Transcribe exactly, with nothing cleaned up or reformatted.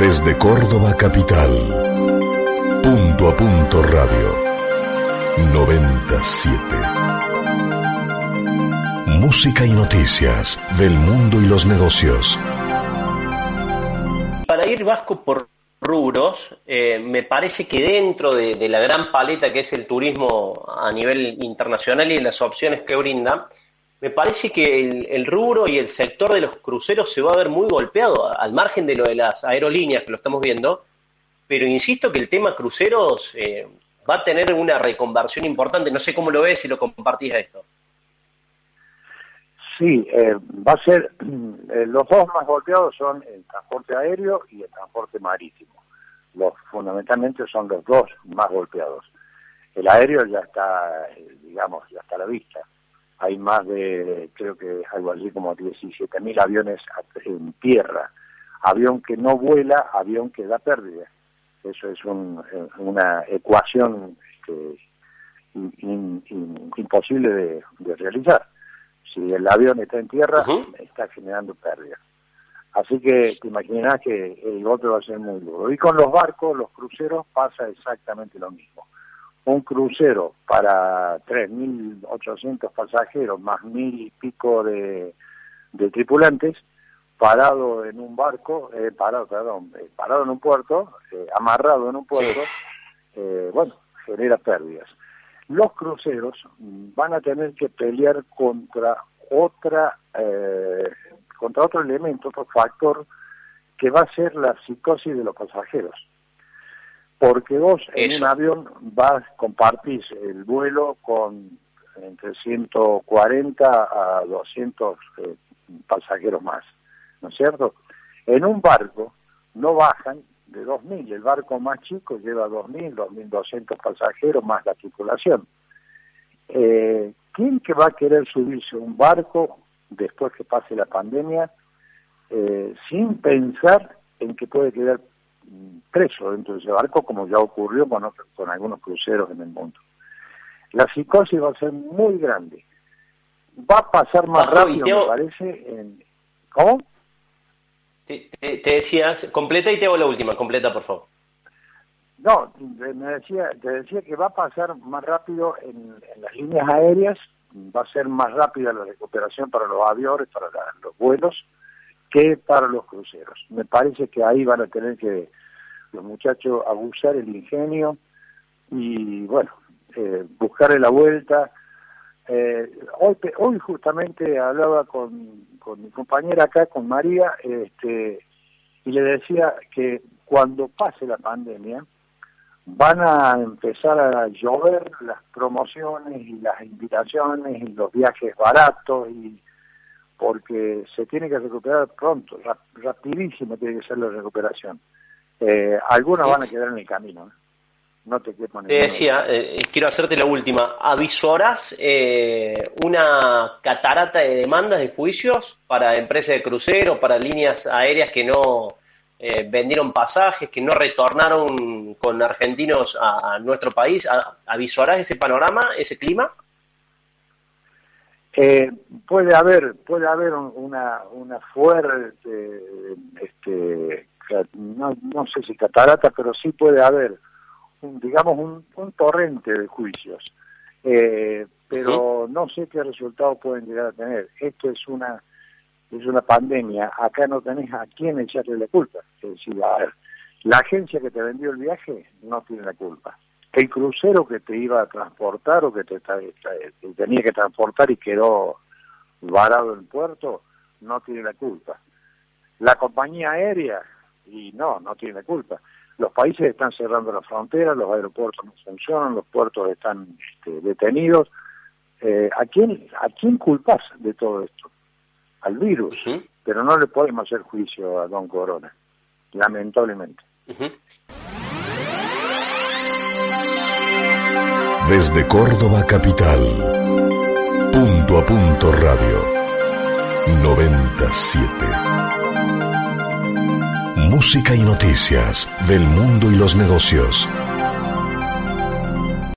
Desde Córdoba capital, Punto a Punto Radio noventa y siete. Música y noticias del mundo y los negocios. Para ir vasco por rubros, eh, me parece que dentro de, de la gran paleta que es el turismo a nivel internacional y las opciones que brinda, me parece que el, el rubro y el sector de los cruceros se va a ver muy golpeado, al margen de lo de las aerolíneas que lo estamos viendo, pero insisto que el tema cruceros eh, va a tener una reconversión importante. No sé cómo lo ves, si lo compartís a esto. Sí, eh, va a ser, eh, los dos más golpeados son el transporte aéreo y el transporte marítimo. Los fundamentalmente son los dos más golpeados. El aéreo ya está, eh, digamos, ya está a la vista. Hay más de, creo que algo así como diecisiete mil aviones en tierra. Avión que no vuela, avión que da pérdida. Eso es un, una ecuación este, in, in, in, imposible de, de realizar. Si el avión está en tierra, uh-huh. está generando pérdida. Así que te imaginas que el otro va a ser muy duro. Y con los barcos, los cruceros, pasa exactamente lo mismo. Un crucero para tres mil ochocientos pasajeros más mil y pico de, de tripulantes, parado en un barco, eh, parado, perdón, eh, parado en un puerto, eh, amarrado en un puerto, eh, bueno, genera pérdidas. Los cruceros van a tener que pelear contra otra, eh, contra otro elemento, otro factor, que va a ser la psicosis de los pasajeros. Porque vos en Eso. un avión vas, compartís el vuelo con entre ciento cuarenta a doscientos eh, pasajeros más, ¿no es cierto? En un barco no bajan de dos mil, el barco más chico lleva dos mil, dos mil doscientos pasajeros más la tripulación. Eh, ¿Quién que va a querer subirse a un barco después que pase la pandemia eh, sin pensar en que puede quedar preso dentro de ese barco, como ya ocurrió con, otro, con algunos cruceros en el mundo? La psicosis va a ser muy grande. Va a pasar más Bajo, rápido, hago... me parece. En... ¿Cómo? Te, te, te decía, completa y te hago la última, completa, por favor. No, me decía, te decía que va a pasar más rápido en, en las líneas aéreas, va a ser más rápida la recuperación para los aviones, para la, los vuelos, que para los cruceros. Me parece que ahí van a tener que los muchachos abusar el ingenio y, bueno, eh, buscarle la vuelta. Eh, hoy, hoy justamente hablaba con, con mi compañera acá, con María, este, y le decía que cuando pase la pandemia van a empezar a llover las promociones y las invitaciones y los viajes baratos, y porque se tiene que recuperar pronto, rap, rapidísimo tiene que ser la recuperación. Eh, algunos van a quedar en el camino. No te quiero poner. Te decía, eh, quiero hacerte la última. ¿Avisorás eh, una catarata de demandas de juicios para empresas de crucero, para líneas aéreas que no eh, vendieron pasajes, que no retornaron con argentinos a, a nuestro país? ¿Avisorás ese panorama, ese clima? Eh, puede haber puede haber una una fuerte este no, no sé si catarata, pero sí puede haber un, digamos un, un torrente de juicios, eh, pero ¿Sí? no sé qué resultados pueden llegar a tener. Esto es una es una pandemia. Acá no tenés a quién echarle la culpa. Es decir, a ver, la agencia que te vendió el viaje no tiene la culpa. El crucero que te iba a transportar o que te, te, te tenía que transportar y quedó varado en puerto, no tiene la culpa. La compañía aérea, y no, no tiene la culpa. Los países están cerrando las fronteras, los aeropuertos no funcionan, los puertos están este, detenidos. Eh, ¿a quién a quién culpás de todo esto? Al virus. Uh-huh. Pero no le podemos hacer juicio a Don Corona, lamentablemente. Uh-huh. Desde Córdoba capital, Punto a Punto Radio noventa y siete. Música y noticias del mundo y los negocios.